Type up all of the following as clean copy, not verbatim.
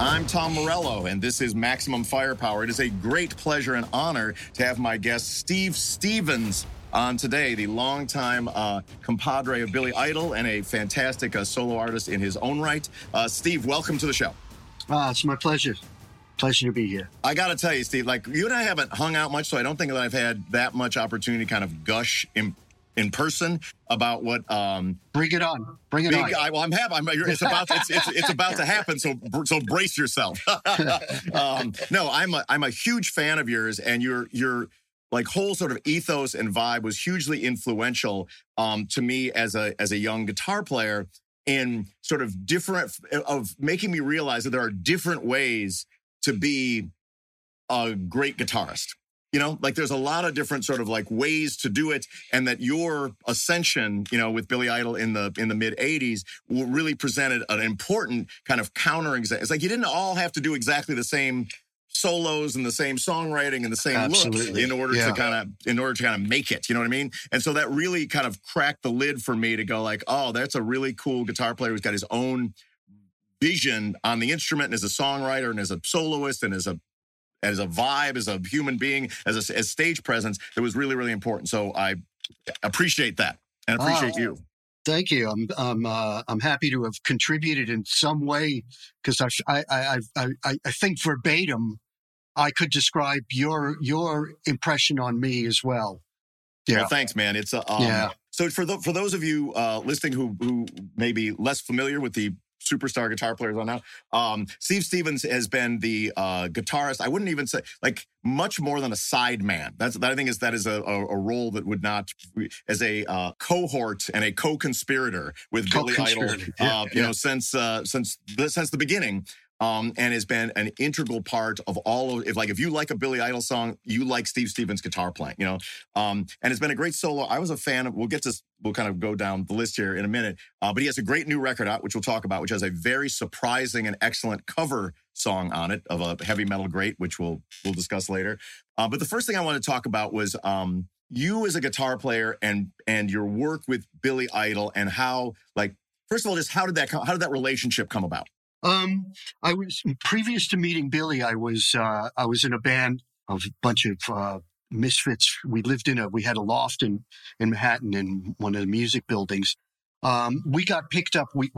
I'm Tom Morello, and this is Maximum Firepower. It is a great pleasure and honor to have my guest Steve Stevens on today, the longtime compadre of Billy Idol and a fantastic solo artist in his own right. Steve, welcome to the show. It's my pleasure. Pleasure to be here. I got to tell you, Steve, like, you and I haven't hung out much, so I don't think that I've had that much opportunity to kind of gush in person about what bring it on. It's about to happen. So brace yourself. No, I'm a huge fan of yours, and your like whole sort of ethos and vibe was hugely influential to me as a young guitar player in sort of different of making me realize that there are different ways to be a great guitarist. You know, like there's a lot of different sort of like ways to do it, and that your ascension, you know, with Billy Idol in the mid '80s really presented an important kind of counterexample. It's like you didn't all have to do exactly the same solos and the same songwriting and the same look in order to kind of make it. You know what I mean? And so that really kind of cracked the lid for me to go like, oh, that's a really cool guitar player who's got his own vision on the instrument and as a songwriter and as a soloist and as a vibe, as a human being, as stage presence, it was really, really important. So I appreciate that and appreciate you. Thank you. I'm happy to have contributed in some way because I think verbatim I could describe your impression on me as well. Yeah. Well, thanks, man. It's So for those of you listening who may be less familiar with the superstar guitar players on now. Steve Stevens has been the guitarist. I wouldn't even say like much more than a side man. I think that is a role that would not as a cohort and a co-conspirator with Billy Idol. Since the beginning. And has been an integral part of all of, if you like a Billy Idol song, you like Steve Stevens' guitar playing, you know? And it's been a great solo. I was a fan of, we'll kind of go down the list here in a minute, but he has a great new record out, which we'll talk about, which has a very surprising and excellent cover song on it of a heavy metal great, which we'll discuss later. But the first thing I want to talk about was you as a guitar player and your work with Billy Idol and how, like, first of all, just how did that relationship come about? I was previous to meeting Billy. I was in a band of a bunch of misfits. We had a loft in Manhattan in one of the music buildings. We got picked up. We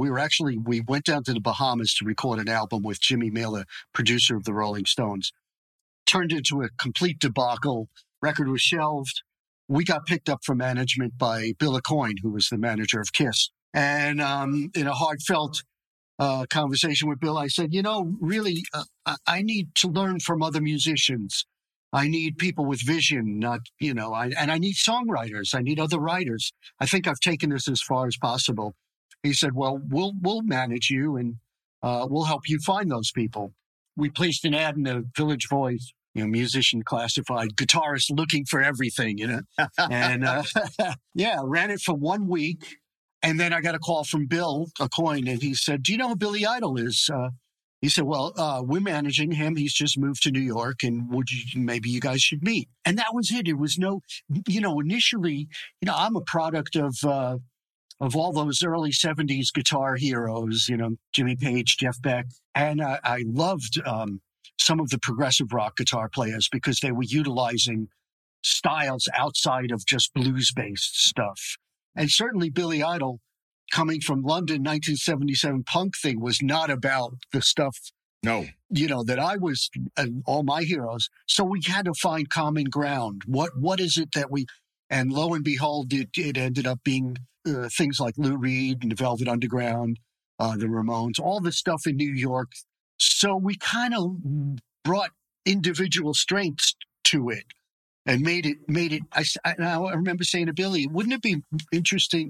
went down to the Bahamas to record an album with Jimmy Miller, producer of the Rolling Stones. Turned into a complete debacle. Record was shelved. We got picked up for management by Bill O'Coin, who was the manager of Kiss, and in a heartfelt conversation with Bill, I said, you know, really, I need to learn from other musicians. I need people with vision, not, you know, and I need songwriters. I need other writers. I think I've taken this as far as possible. He said, well, we'll manage you and we'll help you find those people. We placed an ad in the Village Voice, you know, musician classified, guitarist looking for everything, you know, and ran it for 1 week. And then I got a call from Bill O'Coin, and he said, do you know who Billy Idol is? He said, well, we're managing him. He's just moved to New York, and maybe you guys should meet. And that was it. It was no, you know, initially, you know, I'm a product of all those early 70s guitar heroes, you know, Jimmy Page, Jeff Beck. And I loved some of the progressive rock guitar players because they were utilizing styles outside of just blues-based stuff. And certainly Billy Idol, coming from London, 1977 punk thing, was not about the stuff, no, you know, that I was, and all my heroes. So we had to find common ground. What is it that we, and lo and behold, it ended up being things like Lou Reed and The Velvet Underground, the Ramones, all the stuff in New York. So we kind of brought individual strengths to it. And made it. I remember saying to Billy, wouldn't it be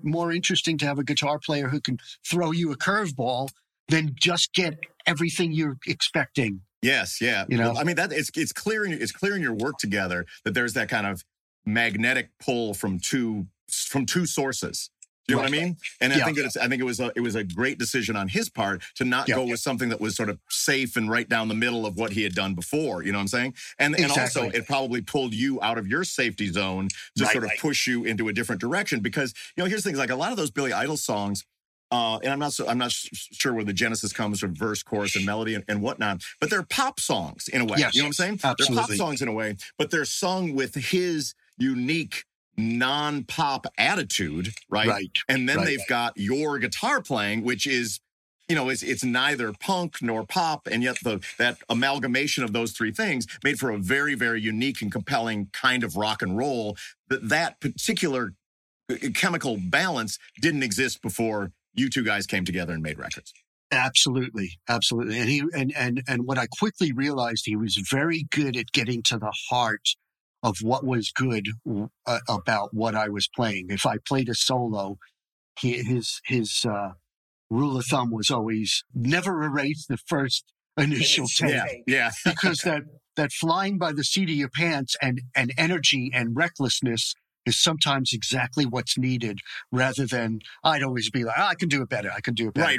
more interesting to have a guitar player who can throw you a curveball than just get everything you're expecting? Yes, yeah. You know, well, I mean, that it's clear in your work together that there's that kind of magnetic pull from two sources. Do you know what I mean? And I think that it was a great decision on his part to not go with something that was sort of safe and right down the middle of what he had done before. You know what I'm saying? And also it probably pulled you out of your safety zone to sort of push you into a different direction. Because, you know, here's things like a lot of those Billy Idol songs. And I'm not sure where the genesis comes from, verse, chorus, and melody and whatnot. But they're pop songs in a way. Yes, you know what I'm saying? Absolutely. They're pop songs in a way, but they're sung with his unique non-pop attitude, right? And then they've got your guitar playing, which is, you know, it's neither punk nor pop, and yet that amalgamation of those three things made for a very, very unique and compelling kind of rock and roll. That particular chemical balance didn't exist before you two guys came together and made records. Absolutely, absolutely. And he and what I quickly realized, he was very good at getting to the heart of what was good about what I was playing. If I played a solo, his rule of thumb was always never erase the first initial take. Yeah, because that flying by the seat of your pants and energy and recklessness is sometimes exactly what's needed, rather than I'd always be like, I can do it better. Right.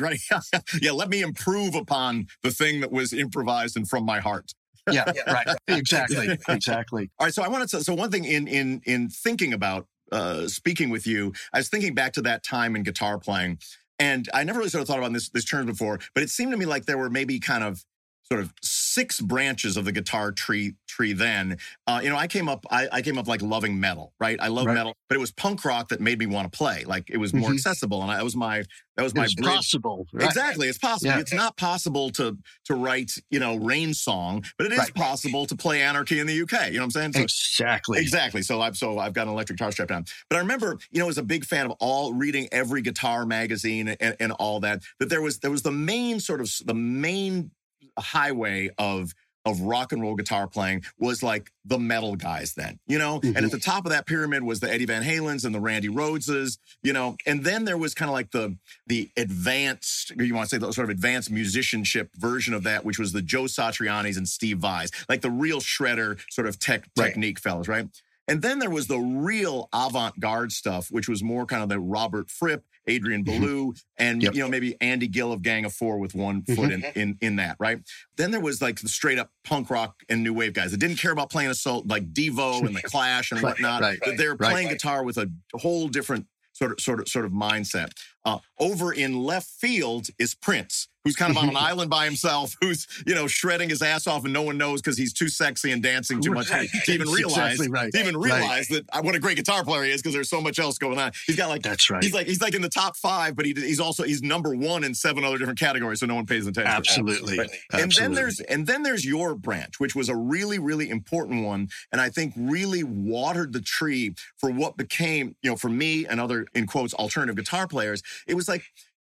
Yeah, let me improve upon the thing that was improvised and from my heart. Exactly. All right, so I wanted to, one thing in thinking about speaking with you, I was thinking back to that time in guitar playing, and I never really sort of thought about this term before, but it seemed to me like there were maybe kind of sort of six branches of the guitar tree then. You know, I came up like loving metal, right? I love metal, but it was punk rock that made me want to play. Like it was more accessible, and that was my bridge. Possible. Right? Exactly, it's possible. Yeah. It's not possible to write, you know, Rain Song, but it is possible to play Anarchy in the UK. You know what I'm saying? So, exactly. So I've got an electric guitar strapped down. But I remember, you know, as a big fan of reading every guitar magazine and all that, that there was the main highway of rock and roll guitar playing was like the metal guys then, you know? Mm-hmm. And at the top of that pyramid was the Eddie Van Halens and the Randy Rhoadses, you know? And then there was kind of like the advanced, you want to say the sort of advanced musicianship version of that, which was the Joe Satriani's and Steve Vai's, like the real shredder sort of technique fellas, right? And then there was the real avant-garde stuff, which was more kind of the Robert Fripp, Adrian Belew, and you know, maybe Andy Gill of Gang of Four with one foot in that, right? Then there was like the straight up punk rock and new wave guys that didn't care about playing assault, like Devo and the Clash and whatnot. They were playing guitar with a whole different sort of mindset. Over in left field is Prince, who's kind of on an island by himself, who's, you know, shredding his ass off and no one knows because he's too sexy and dancing too much to even realize that what a great guitar player he is, because there's so much else going on. He's got like, he's like in the top five, but he's number one in seven other different categories, so no one pays attention. Absolutely. Right? Absolutely. And then there's your branch, which was a really, really important one, and I think really watered the tree for what became, you know, for me and other, in quotes, alternative guitar players.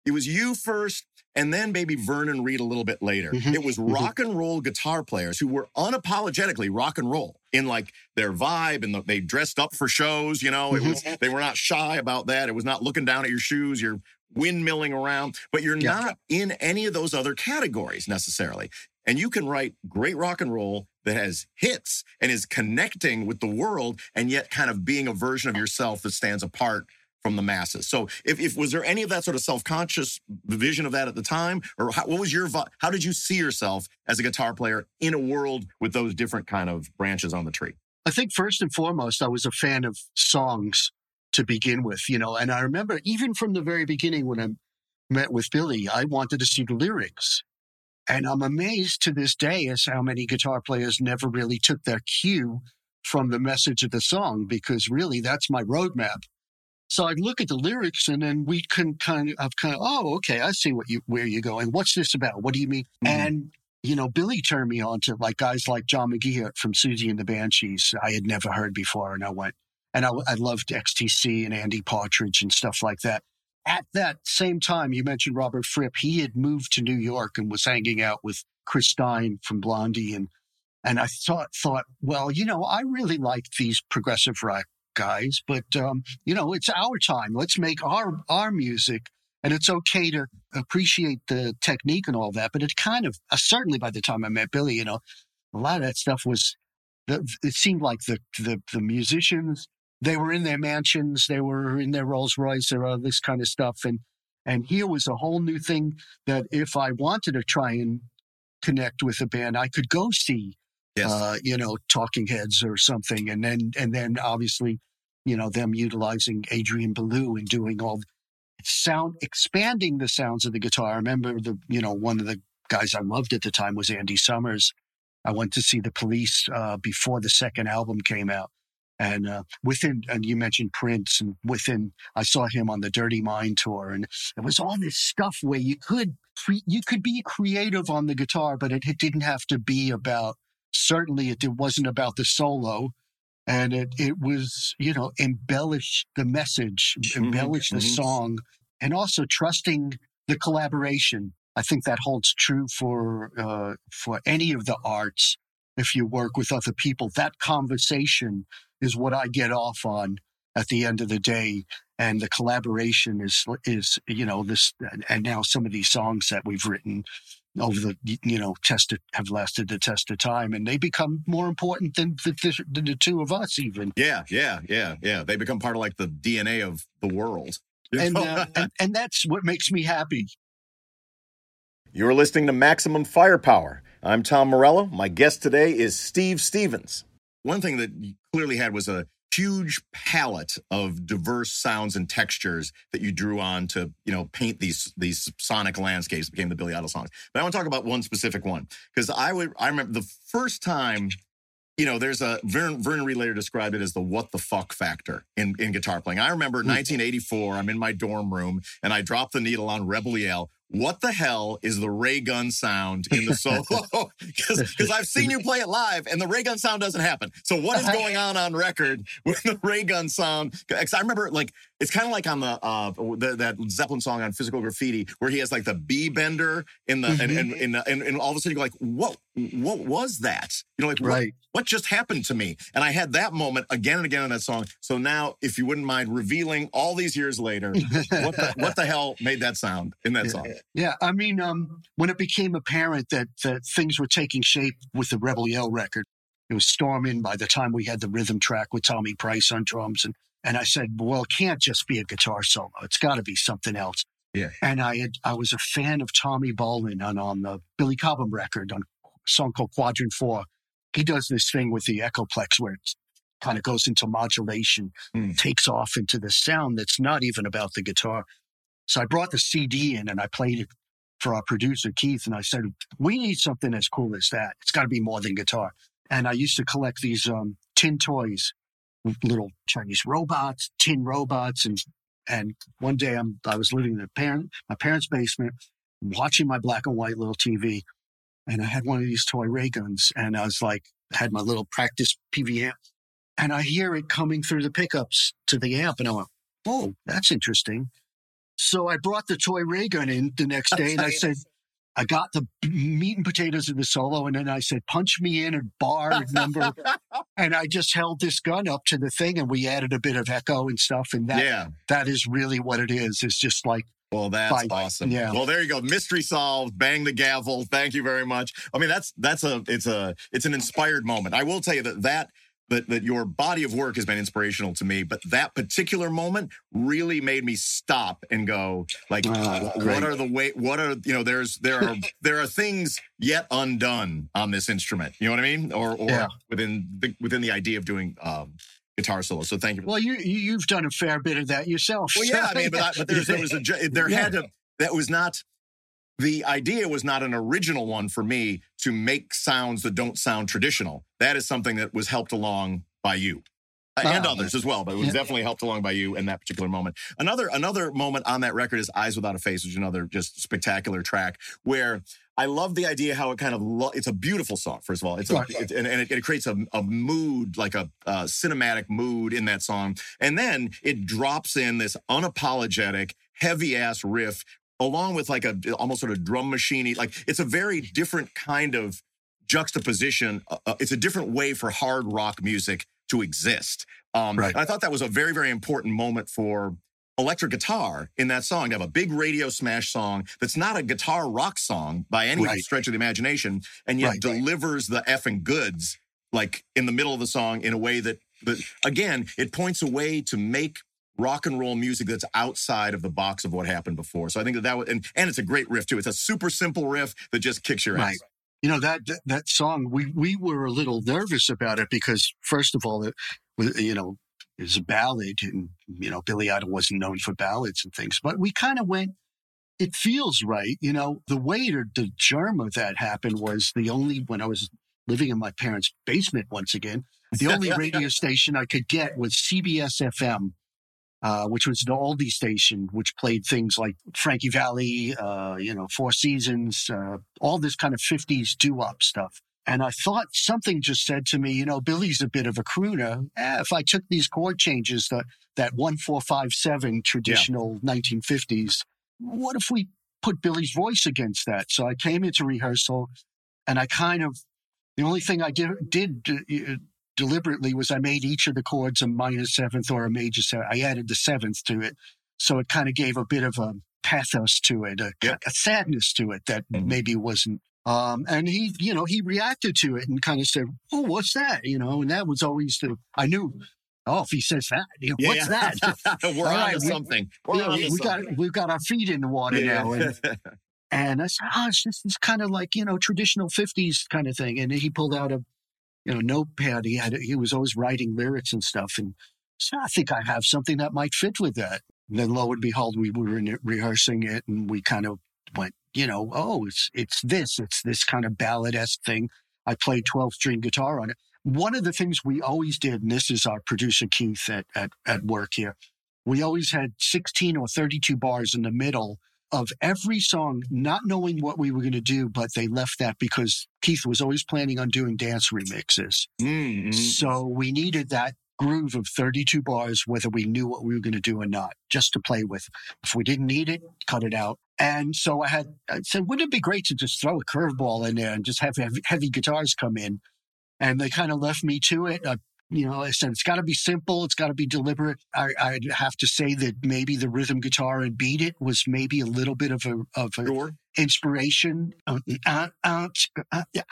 It was you first, and then maybe Vernon Reid a little bit later. Mm-hmm. It was rock and roll guitar players who were unapologetically rock and roll in like their vibe, and they dressed up for shows, you know. It was, they were not shy about that. It was not looking down at your shoes, you're windmilling around, but you're not in any of those other categories necessarily. And you can write great rock and roll that has hits and is connecting with the world, and yet kind of being a version of yourself that stands apart from the masses. So if was there any of that sort of self-conscious vision of that at the time? Or how did you see yourself as a guitar player in a world with those different kind of branches on the tree? I think first and foremost, I was a fan of songs to begin with, you know, and I remember even from the very beginning when I met with Billy, I wanted to see the lyrics. And I'm amazed to this day as how many guitar players never really took their cue from the message of the song, because really that's my roadmap. So I'd look at the lyrics, and then we can kind of, oh, okay, I see where you're going. What's this about? What do you mean? Mm-hmm. And, you know, Billy turned me on to like guys like John McGee from Siouxsie and the Banshees I had never heard before. And I went, and I loved XTC and Andy Partridge and stuff like that. At that same time, you mentioned Robert Fripp. He had moved to New York and was hanging out with Chris Stein from Blondie. And I thought, well, you know, I really like these progressive rock guys, but you know, it's our time. Let's make our music And it's okay to appreciate the technique and all that, but it kind of, certainly by the time I met Billy, you know, a lot of that stuff was, it seemed like the musicians, they were in their mansions, they were in their Rolls Royce or all this kind of stuff. And here was a whole new thing that if I wanted to try and connect with a band, I could go see, yes, you know, Talking Heads or something. And then obviously, you know, them utilizing Adrian Belew and doing all sound, expanding the sounds of the guitar. I remember one of the guys I loved at the time was Andy Summers. I went to see The Police before the second album came out. And and you mentioned Prince, and I saw him on the Dirty Mind tour, and it was all this stuff where you could be creative on the guitar, but it didn't have to be about, certainly it wasn't about the solo, and it was, you know, embellish the message, embellish the song, and also trusting the collaboration. I think that holds true for any of the arts. If you work with other people, that conversation is what I get off on at the end of the day. And the collaboration is, you know, this, and now some of these songs that we've written over the, you know, have lasted the test of time, and they become more important than the two of us even. Yeah. They become part of like the DNA of the world. And that's what makes me happy. You're listening to Maximum Firepower. I'm Tom Morello. My guest today is Steve Stevens. One thing that you clearly had was a huge palette of diverse sounds and textures that you drew on to, you know, paint these sonic landscapes that became the Billy Idol songs. But I want to talk about one specific one, because I remember the first time, you know, there's a Vernon Reid later described it as the what the fuck factor in guitar playing. I remember 1984, I'm in my dorm room and I dropped the needle on Rebel Yell. What the hell is the ray gun sound in the solo? Because I've seen you play it live, and the ray gun sound doesn't happen. So what is going on record with the ray gun sound? Because I remember, like, it's kind of like on the that Zeppelin song on Physical Graffiti, where he has like the B bender in the and all of a sudden you're like, what was that? You know, like what just happened to me? And I had that moment again and again in that song. So now, if you wouldn't mind revealing all these years later, what the hell made that sound in that song? Yeah, I mean, when it became apparent that things were taking shape with the Rebel Yell record, it was storming by the time we had the rhythm track with Tommy Price on drums. And I said, well, it can't just be a guitar solo. It's got to be something else. Yeah. And I was a fan of Tommy Bolin on the Billy Cobham record on a song called Quadrant 4. He does this thing with the Echoplex where it kind of goes into modulation, takes off into the sound that's not even about the guitar. So I brought the CD in and I played it for our producer, Keith. And I said, we need something as cool as that. It's got to be more than guitar. And I used to collect these tin toys, little Chinese robots, tin robots. And one day I was living in my parents' basement, watching my black and white little TV. And I had one of these toy ray guns. And I was like, had my little practice PV amp. And I hear it coming through the pickups to the amp. And I went, oh, that's interesting. So I brought the toy ray gun in the next day, and I said, I got the meat and potatoes of the solo, and then I said, punch me in a bar number, and I just held this gun up to the thing, and we added a bit of echo and stuff, and that is really what it is. It's just like, well, that's awesome. Yeah. Well, there you go. Mystery solved. Bang the gavel. Thank you very much. I mean, it's an inspired moment. I will tell you that your body of work has been inspirational to me, but that particular moment really made me stop and go, like, there are things yet undone on this instrument. You know what I mean? Or within the idea of doing guitar solo. So thank you. Well, you've done a fair bit of that yourself. Well, yeah, I mean, but the idea was not an original one for me to make sounds that don't sound traditional. That is something that was helped along by you and others as well, but it was definitely helped along by you in that particular moment. Another moment on that record is Eyes Without a Face, which is another just spectacular track where I love the idea how it kind of, it's a beautiful song, first of all. It creates a mood, like a cinematic mood in that song. And then it drops in this unapologetic, heavy-ass riff along with like almost sort of drum machine-y, like it's a very different kind of juxtaposition. It's a different way for hard rock music to exist. And I thought that was a very, very important moment for electric guitar in that song to have a big radio smash song that's not a guitar rock song by any stretch of the imagination, and yet delivers the effing goods like in the middle of the song in a way that, but again, it points a way to make rock and roll music that's outside of the box of what happened before. So I think that was, and it's a great riff too. It's a super simple riff that just kicks your ass. You know, that song, we were a little nervous about it because, first of all, it was a ballad, and, you know, Billy Idol wasn't known for ballads and things. But we kind of went, it feels right. You know, the way the germ of that happened was when I was living in my parents' basement once again, the only radio station I could get was CBS FM, which was the oldie station, which played things like Frankie Valli, Four Seasons, all this kind of 50s doo-wop stuff. And I thought something just said to me, you know, Billy's a bit of a crooner. If I took these chord changes, that 1-4-5-7 traditional 1950s, what if we put Billy's voice against that? So I came into rehearsal, and I kind of, the only thing I did deliberately was I made each of the chords a minor seventh or a major seventh. I added the seventh to it. So it kind of gave a bit of a pathos to it, a sadness to it that maybe wasn't. And he reacted to it and kind of said, "Oh, what's that?" You know, and that was always I knew, oh, if he says that, what's that? We're on something. We've got our feet in the water now. And I said, "Oh, it's just this kind of like, you know, traditional 50s kind of thing." And he pulled out a, notepad. He was always writing lyrics and stuff. And so I think I have something that might fit with that. And then lo and behold, we were rehearsing it, and we kind of went, it's this kind of ballad-esque thing. I played 12-string guitar on it. One of the things we always did, and this is our producer Keith at work here, we always had 16 or 32 bars in the middle of every song, not knowing what we were going to do, but they left that because Keith was always planning on doing dance remixes. Mm-hmm. So we needed that groove of 32 bars, whether we knew what we were going to do or not, just to play with. If we didn't need it, cut it out. And so I said, wouldn't it be great to just throw a curveball in there and just have heavy guitars come in? And they kind of left me to it. I said, it's got to be simple. It's got to be deliberate. I'd have to say that maybe the rhythm guitar and Beat It was maybe a little bit of a inspiration. I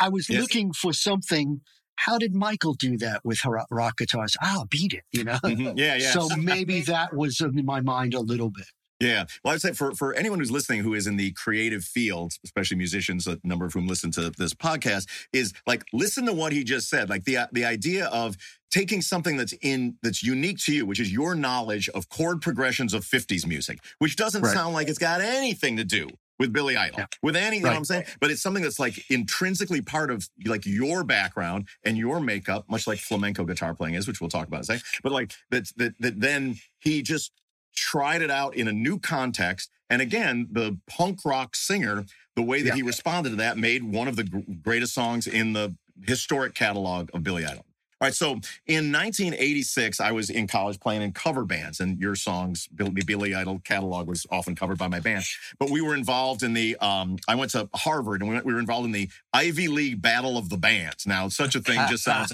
was looking for something. How did Michael do that with her rock guitars? I'll beat it, you know? Mm-hmm. Yeah. So maybe that was in my mind a little bit. Yeah. Well, I'd say for anyone who's listening who is in the creative field, especially musicians, a number of whom listen to this podcast, is like, listen to what he just said. Like the idea of taking something that's unique to you, which is your knowledge of chord progressions of 50s music, which doesn't sound like it's got anything to do with Billy Idol, with Andy, you know what I'm saying? But it's something that's like intrinsically part of like your background and your makeup, much like flamenco guitar playing is, which we'll talk about in a second. But like that then he just tried it out in a new context. And again, the punk rock singer, the way that he responded to that made one of the greatest songs in the historic catalog of Billy Idol. All right, so in 1986, I was in college playing in cover bands, and your songs, Billy Idol catalog, was often covered by my band. But we were involved in the, I went to Harvard, and we were involved in the Ivy League Battle of the Bands. Now, such a thing just sounds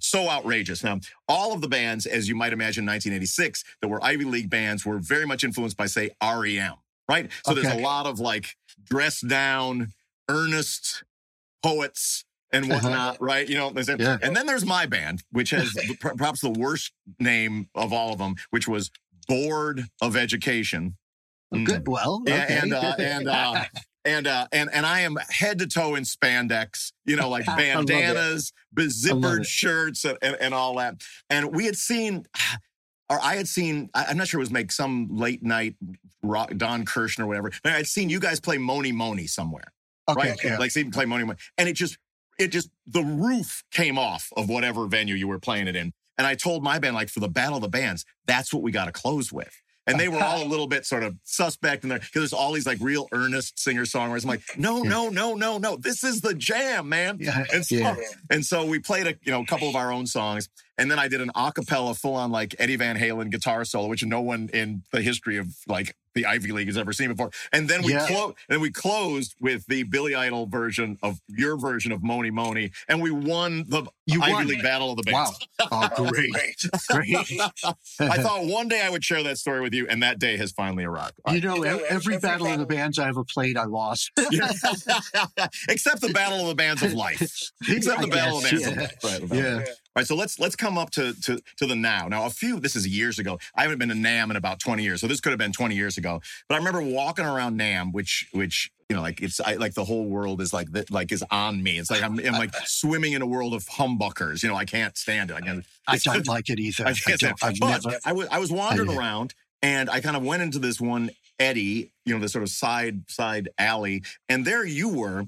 so outrageous. Now, all of the bands, as you might imagine, in 1986, that were Ivy League bands were very much influenced by, say, R.E.M., right? So there's a lot of, like, dressed down, earnest poets, and whatnot, right? You know, and then there's my band, which has perhaps the worst name of all of them, which was Board of Education. Good. Well, okay. And I am head to toe in spandex, you know, like bandanas, bezippered shirts, and all that. And we had seen, or I had seen, I'm not sure it was like some late night rock, Don Kirshner or whatever, but I'd seen you guys play Moni Moni somewhere, right? Yeah. Like, see you play Moni Moni, and it just, the roof came off of whatever venue you were playing it in. And I told my band, like, for the Battle of the Bands, that's what we got to close with. And they were all a little bit sort of suspect in there because there's all these, like, real earnest singer-songwriters. I'm like, no, this is the jam, man. And so we played a couple of our own songs. And then I did an a cappella full-on like Eddie Van Halen guitar solo, which no one in the history of like the Ivy League has ever seen before. And then we closed with the Billy Idol version of your version of Moni Moni, and we won the Ivy League Battle of the Bands. Wow. Oh, great. I thought one day I would share that story with you, and that day has finally arrived. You know, every Battle of the Bands I ever played, I lost. Except the Battle of the Bands of Life. Except the Battle of the Bands of Life. Yeah. All right, so let's come up to the now. Now, this is years ago. I haven't been to NAMM in about 20 years, so this could have been 20 years ago. But I remember walking around NAMM, which you know, like it's the whole world is like is on me. It's like I'm like swimming in a world of humbuckers. You know, I can't stand it. I don't like it either. I was wandering around, and I kind of went into this one Eddie, you know, this sort of side alley, and there you were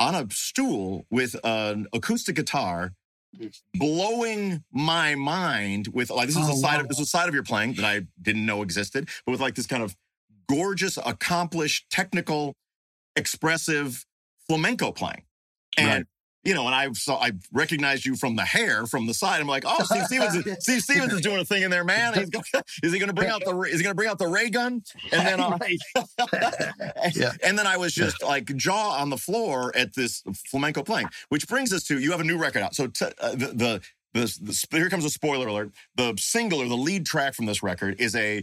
on a stool with an acoustic guitar, blowing my mind with like this is a side of your playing that I didn't know existed, but with like this kind of gorgeous, accomplished, technical, expressive flamenco playing. And you know, and I recognized you from the hair from the side. I'm like, oh, Steve Stevens is doing a thing in there, man. Is he gonna bring out the ray gun? And then and then I was just like jaw on the floor at this flamenco playing, which brings us to, you have a new record out. So here comes a spoiler alert. The single or the lead track from this record is a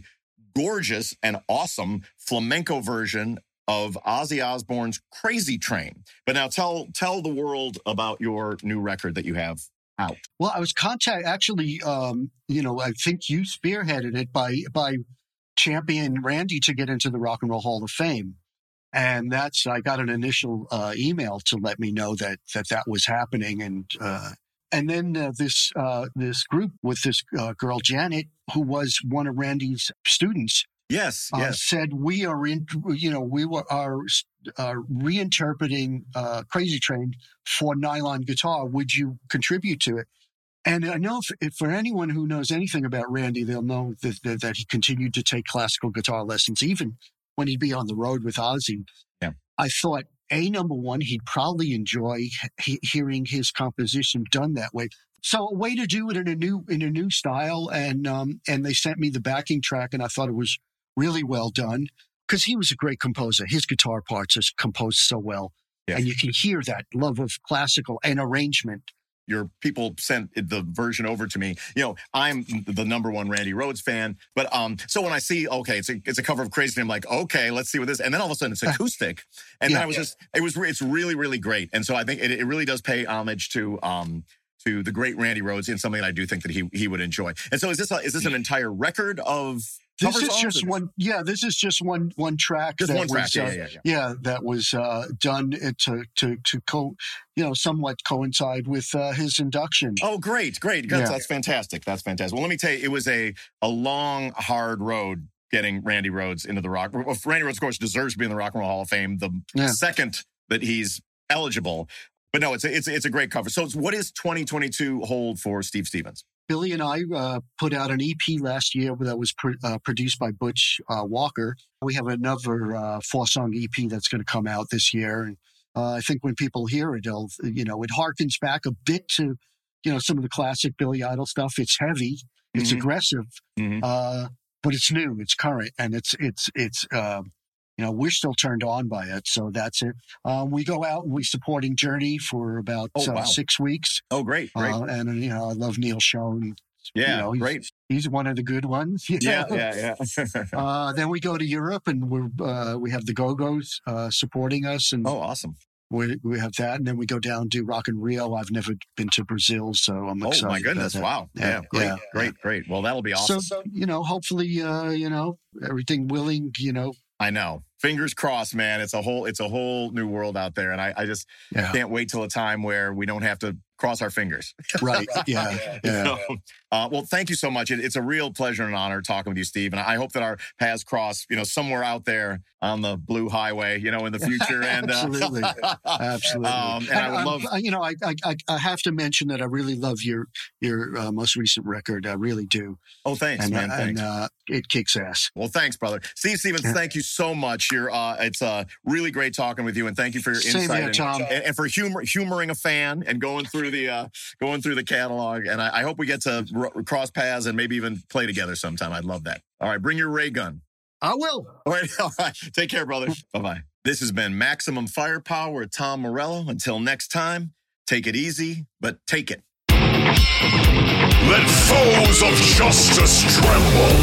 gorgeous and awesome flamenco version of Ozzy Osbourne's Crazy Train. But now tell the world about your new record that you have out. Well, I was you know, I think you spearheaded it by championing Randy to get into the Rock and Roll Hall of Fame. And I got an initial email to let me know that was happening. And then this group with this girl, Janet, who was one of Randy's students, said we are in. You know, we are reinterpreting Crazy Train for nylon guitar. Would you contribute to it? And I know if for anyone who knows anything about Randy, they'll know that he continued to take classical guitar lessons even when he'd be on the road with Ozzy. Yeah. I thought, number one, he'd probably enjoy hearing his composition done that way. So a way to do it in a new style. And they sent me the backing track, and I thought it was really well done because he was a great composer. His guitar parts are composed so well. Yeah. And you can hear that love of classical and arrangement. Your people sent the version over to me. You know, I'm the number one Randy Rhoads fan, but so when I see, okay, it's a cover of Crazy, I'm like, okay, let's see what this. And then all of a sudden it's acoustic, and then it's really, really great. And so I think it really does pay homage to the great Randy Rhoads in something that I do think that he would enjoy. And so is this an entire record of? This is just one track. That was done to somewhat coincide with his induction. Oh, great. That's fantastic. Well, let me tell you, it was a long, hard road getting Randy Rhoads into the rock. Well, Randy Rhoads, of course, deserves to be in the Rock and Roll Hall of Fame the second that he's eligible. But no, it's a great cover. So what is 2022 hold for Steve Stevens? Billy and I put out an EP last year that was produced by Butch Walker. We have another four-song EP that's going to come out this year. And I think when people hear it, it harkens back a bit to, you know, some of the classic Billy Idol stuff. It's heavy, it's aggressive, but it's new, it's current, and we're still turned on by it. So that's it. We go out and we're supporting Journey for about 6 weeks. Oh, great. And, you know, I love Neil Schon. Yeah, you know, great. He's one of the good ones. Yeah. Then we go to Europe, and we have the Go-Go's supporting us. And awesome. We have that, and then we go down to Rock and Rio. I've never been to Brazil, so I'm excited. Oh my goodness! Wow! Yeah, great. Well, that'll be awesome. So you know, hopefully, you know, everything willing, you know. I know. Fingers crossed, man. It's a whole new world out there, and I just can't wait till a time where we don't have to cross our fingers. Right. Yeah. So, well, thank you so much. It's a real pleasure and honor talking with you, Steve. And I hope that our paths cross, you know, somewhere out there on the blue highway, you know, in the future. And absolutely. And I would love, you know, I have to mention that I really love your most recent record. I really do. Oh, thanks, man. Thanks. And it kicks ass. Well, thanks, brother. Steve Stevens, thank you so much. next year. It's really great talking with you, and thank you for your insight here, Tom. And for humoring a fan and going through the catalog. And I hope we get to cross paths and maybe even play together sometime. I'd love that. All right, bring your ray gun. I will. All right. Take care, brother. Bye-bye. This has been Maximum Firepower with Tom Morello. Until next time, take it easy, but take it. Let foes of justice tremble.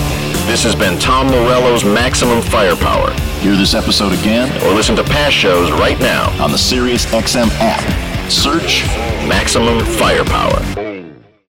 This has been Tom Morello's Maximum Firepower. Hear this episode again or listen to past shows right now on the SiriusXM app. Search Maximum Firepower.